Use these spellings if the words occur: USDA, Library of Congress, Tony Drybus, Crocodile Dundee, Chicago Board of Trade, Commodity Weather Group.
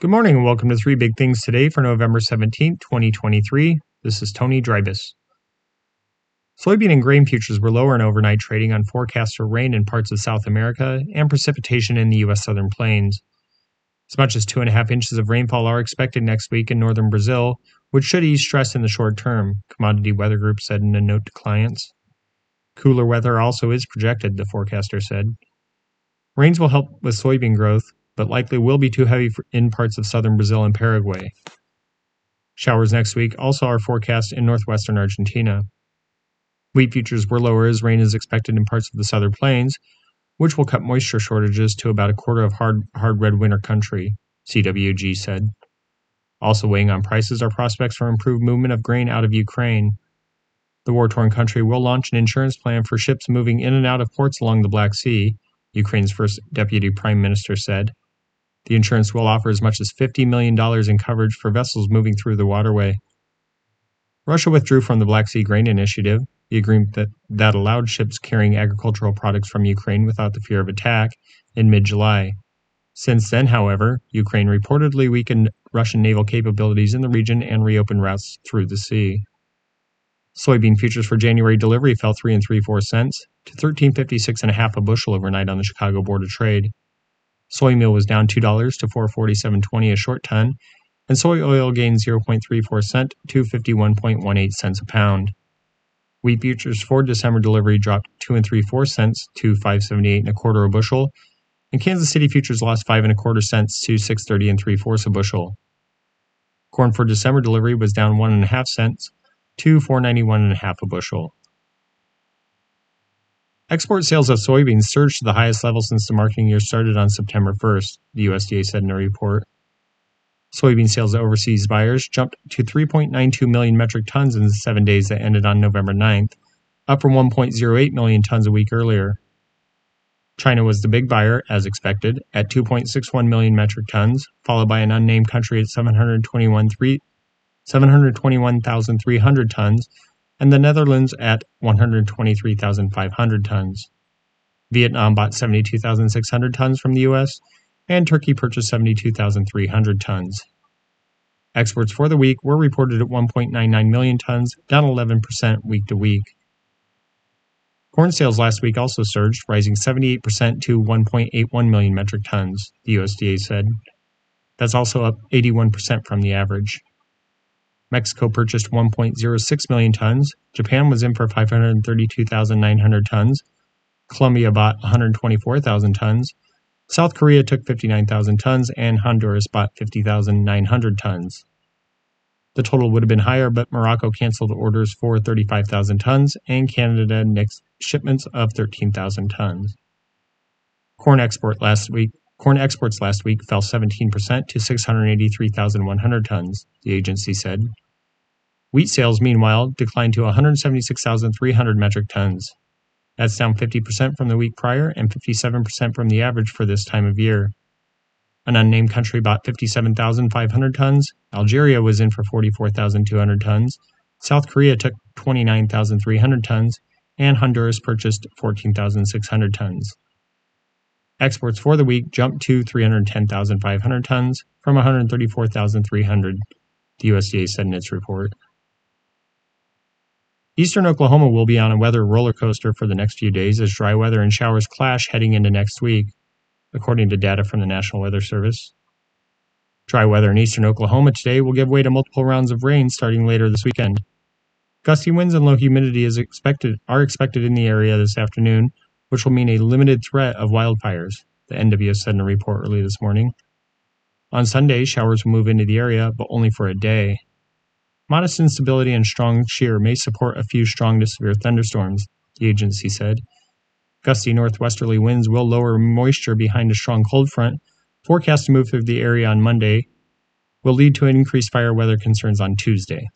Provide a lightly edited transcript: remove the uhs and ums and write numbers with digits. Good morning and welcome to 3 Big Things Today for November 17, 2023. This is Tony Drybus. Soybean and grain futures were lower in overnight trading on forecasts for rain in parts of South America and precipitation in the U.S. Southern Plains. As much as 2.5 inches of rainfall are expected next week in northern Brazil, which should ease stress in the short term, Commodity Weather Group said in a note to clients. Cooler weather also is projected, the forecaster said. Rains will help with soybean growth, but likely will be too heavy in parts of southern Brazil and Paraguay. Showers next week also are forecast in northwestern Argentina. Wheat futures were lower as rain is expected in parts of the southern plains, which will cut moisture shortages to about a quarter of hard red winter country, CWG said. Also weighing on prices are prospects for improved movement of grain out of Ukraine. The war-torn country will launch an insurance plan for ships moving in and out of ports along the Black Sea, Ukraine's first deputy prime minister said. The insurance will offer as much as $50 million in coverage for vessels moving through the waterway. Russia withdrew from the Black Sea Grain Initiative, the agreement that allowed ships carrying agricultural products from Ukraine without the fear of attack, in mid-July. Since then, however, Ukraine reportedly weakened Russian naval capabilities in the region and reopened routes through the sea. Soybean futures for January delivery fell 3 3/4 cents to $13.56 a bushel overnight on the Chicago Board of Trade. Soy meal was down $2 to $4.4720 a short ton, and soy oil gained 0.34 cents to 51.18 cents a pound. Wheat futures for December delivery dropped 2 3/4 cents to $5.7825 a bushel, and Kansas City futures lost 5 1/4 cents to $6.3075 a bushel. Corn for December delivery was down 1.5 cents to $4.91.5 a bushel. Export sales of soybeans surged to the highest level since the marketing year started on September 1st, the USDA said in a report. Soybean sales to overseas buyers jumped to 3.92 million metric tons in the 7 days that ended on November 9th, up from 1.08 million tons a week earlier. China was the big buyer, as expected, at 2.61 million metric tons, followed by an unnamed country at 721,300 tons, and the Netherlands at 123,500 tons. Vietnam bought 72,600 tons from the U.S., and Turkey purchased 72,300 tons. Exports for the week were reported at 1.99 million tons, down 11% week to week. Corn sales last week also surged, rising 78% to 1.81 million metric tons, the USDA said. That's also up 81% from the average. Mexico purchased 1.06 million tons, Japan was in for 532,900 tons, Colombia bought 124,000 tons, South Korea took 59,000 tons, and Honduras bought 50,900 tons. The total would have been higher, but Morocco canceled orders for 35,000 tons, and Canada nixed shipments of 13,000 tons. Corn exports last week fell 17% to 683,100 tons, the agency said. Wheat sales, meanwhile, declined to 176,300 metric tons. That's down 50% from the week prior and 57% from the average for this time of year. An unnamed country bought 57,500 tons, Algeria was in for 44,200 tons, South Korea took 29,300 tons, and Honduras purchased 14,600 tons. Exports for the week jumped to 310,500 tons from 134,300, the USDA said in its report. Eastern Oklahoma will be on a weather roller coaster for the next few days as dry weather and showers clash heading into next week, according to data from the National Weather Service. Dry weather in eastern Oklahoma today will give way to multiple rounds of rain starting later this weekend. Gusty winds and low humidity are expected in the area this afternoon, which will mean a limited threat of wildfires, the NWS said in a report early this morning. On Sunday, showers will move into the area, but only for a day. Modest instability and strong shear may support a few strong to severe thunderstorms, the agency said. Gusty northwesterly winds will lower moisture behind a strong cold front, forecast to move through the area on Monday, will lead to increased fire weather concerns on Tuesday.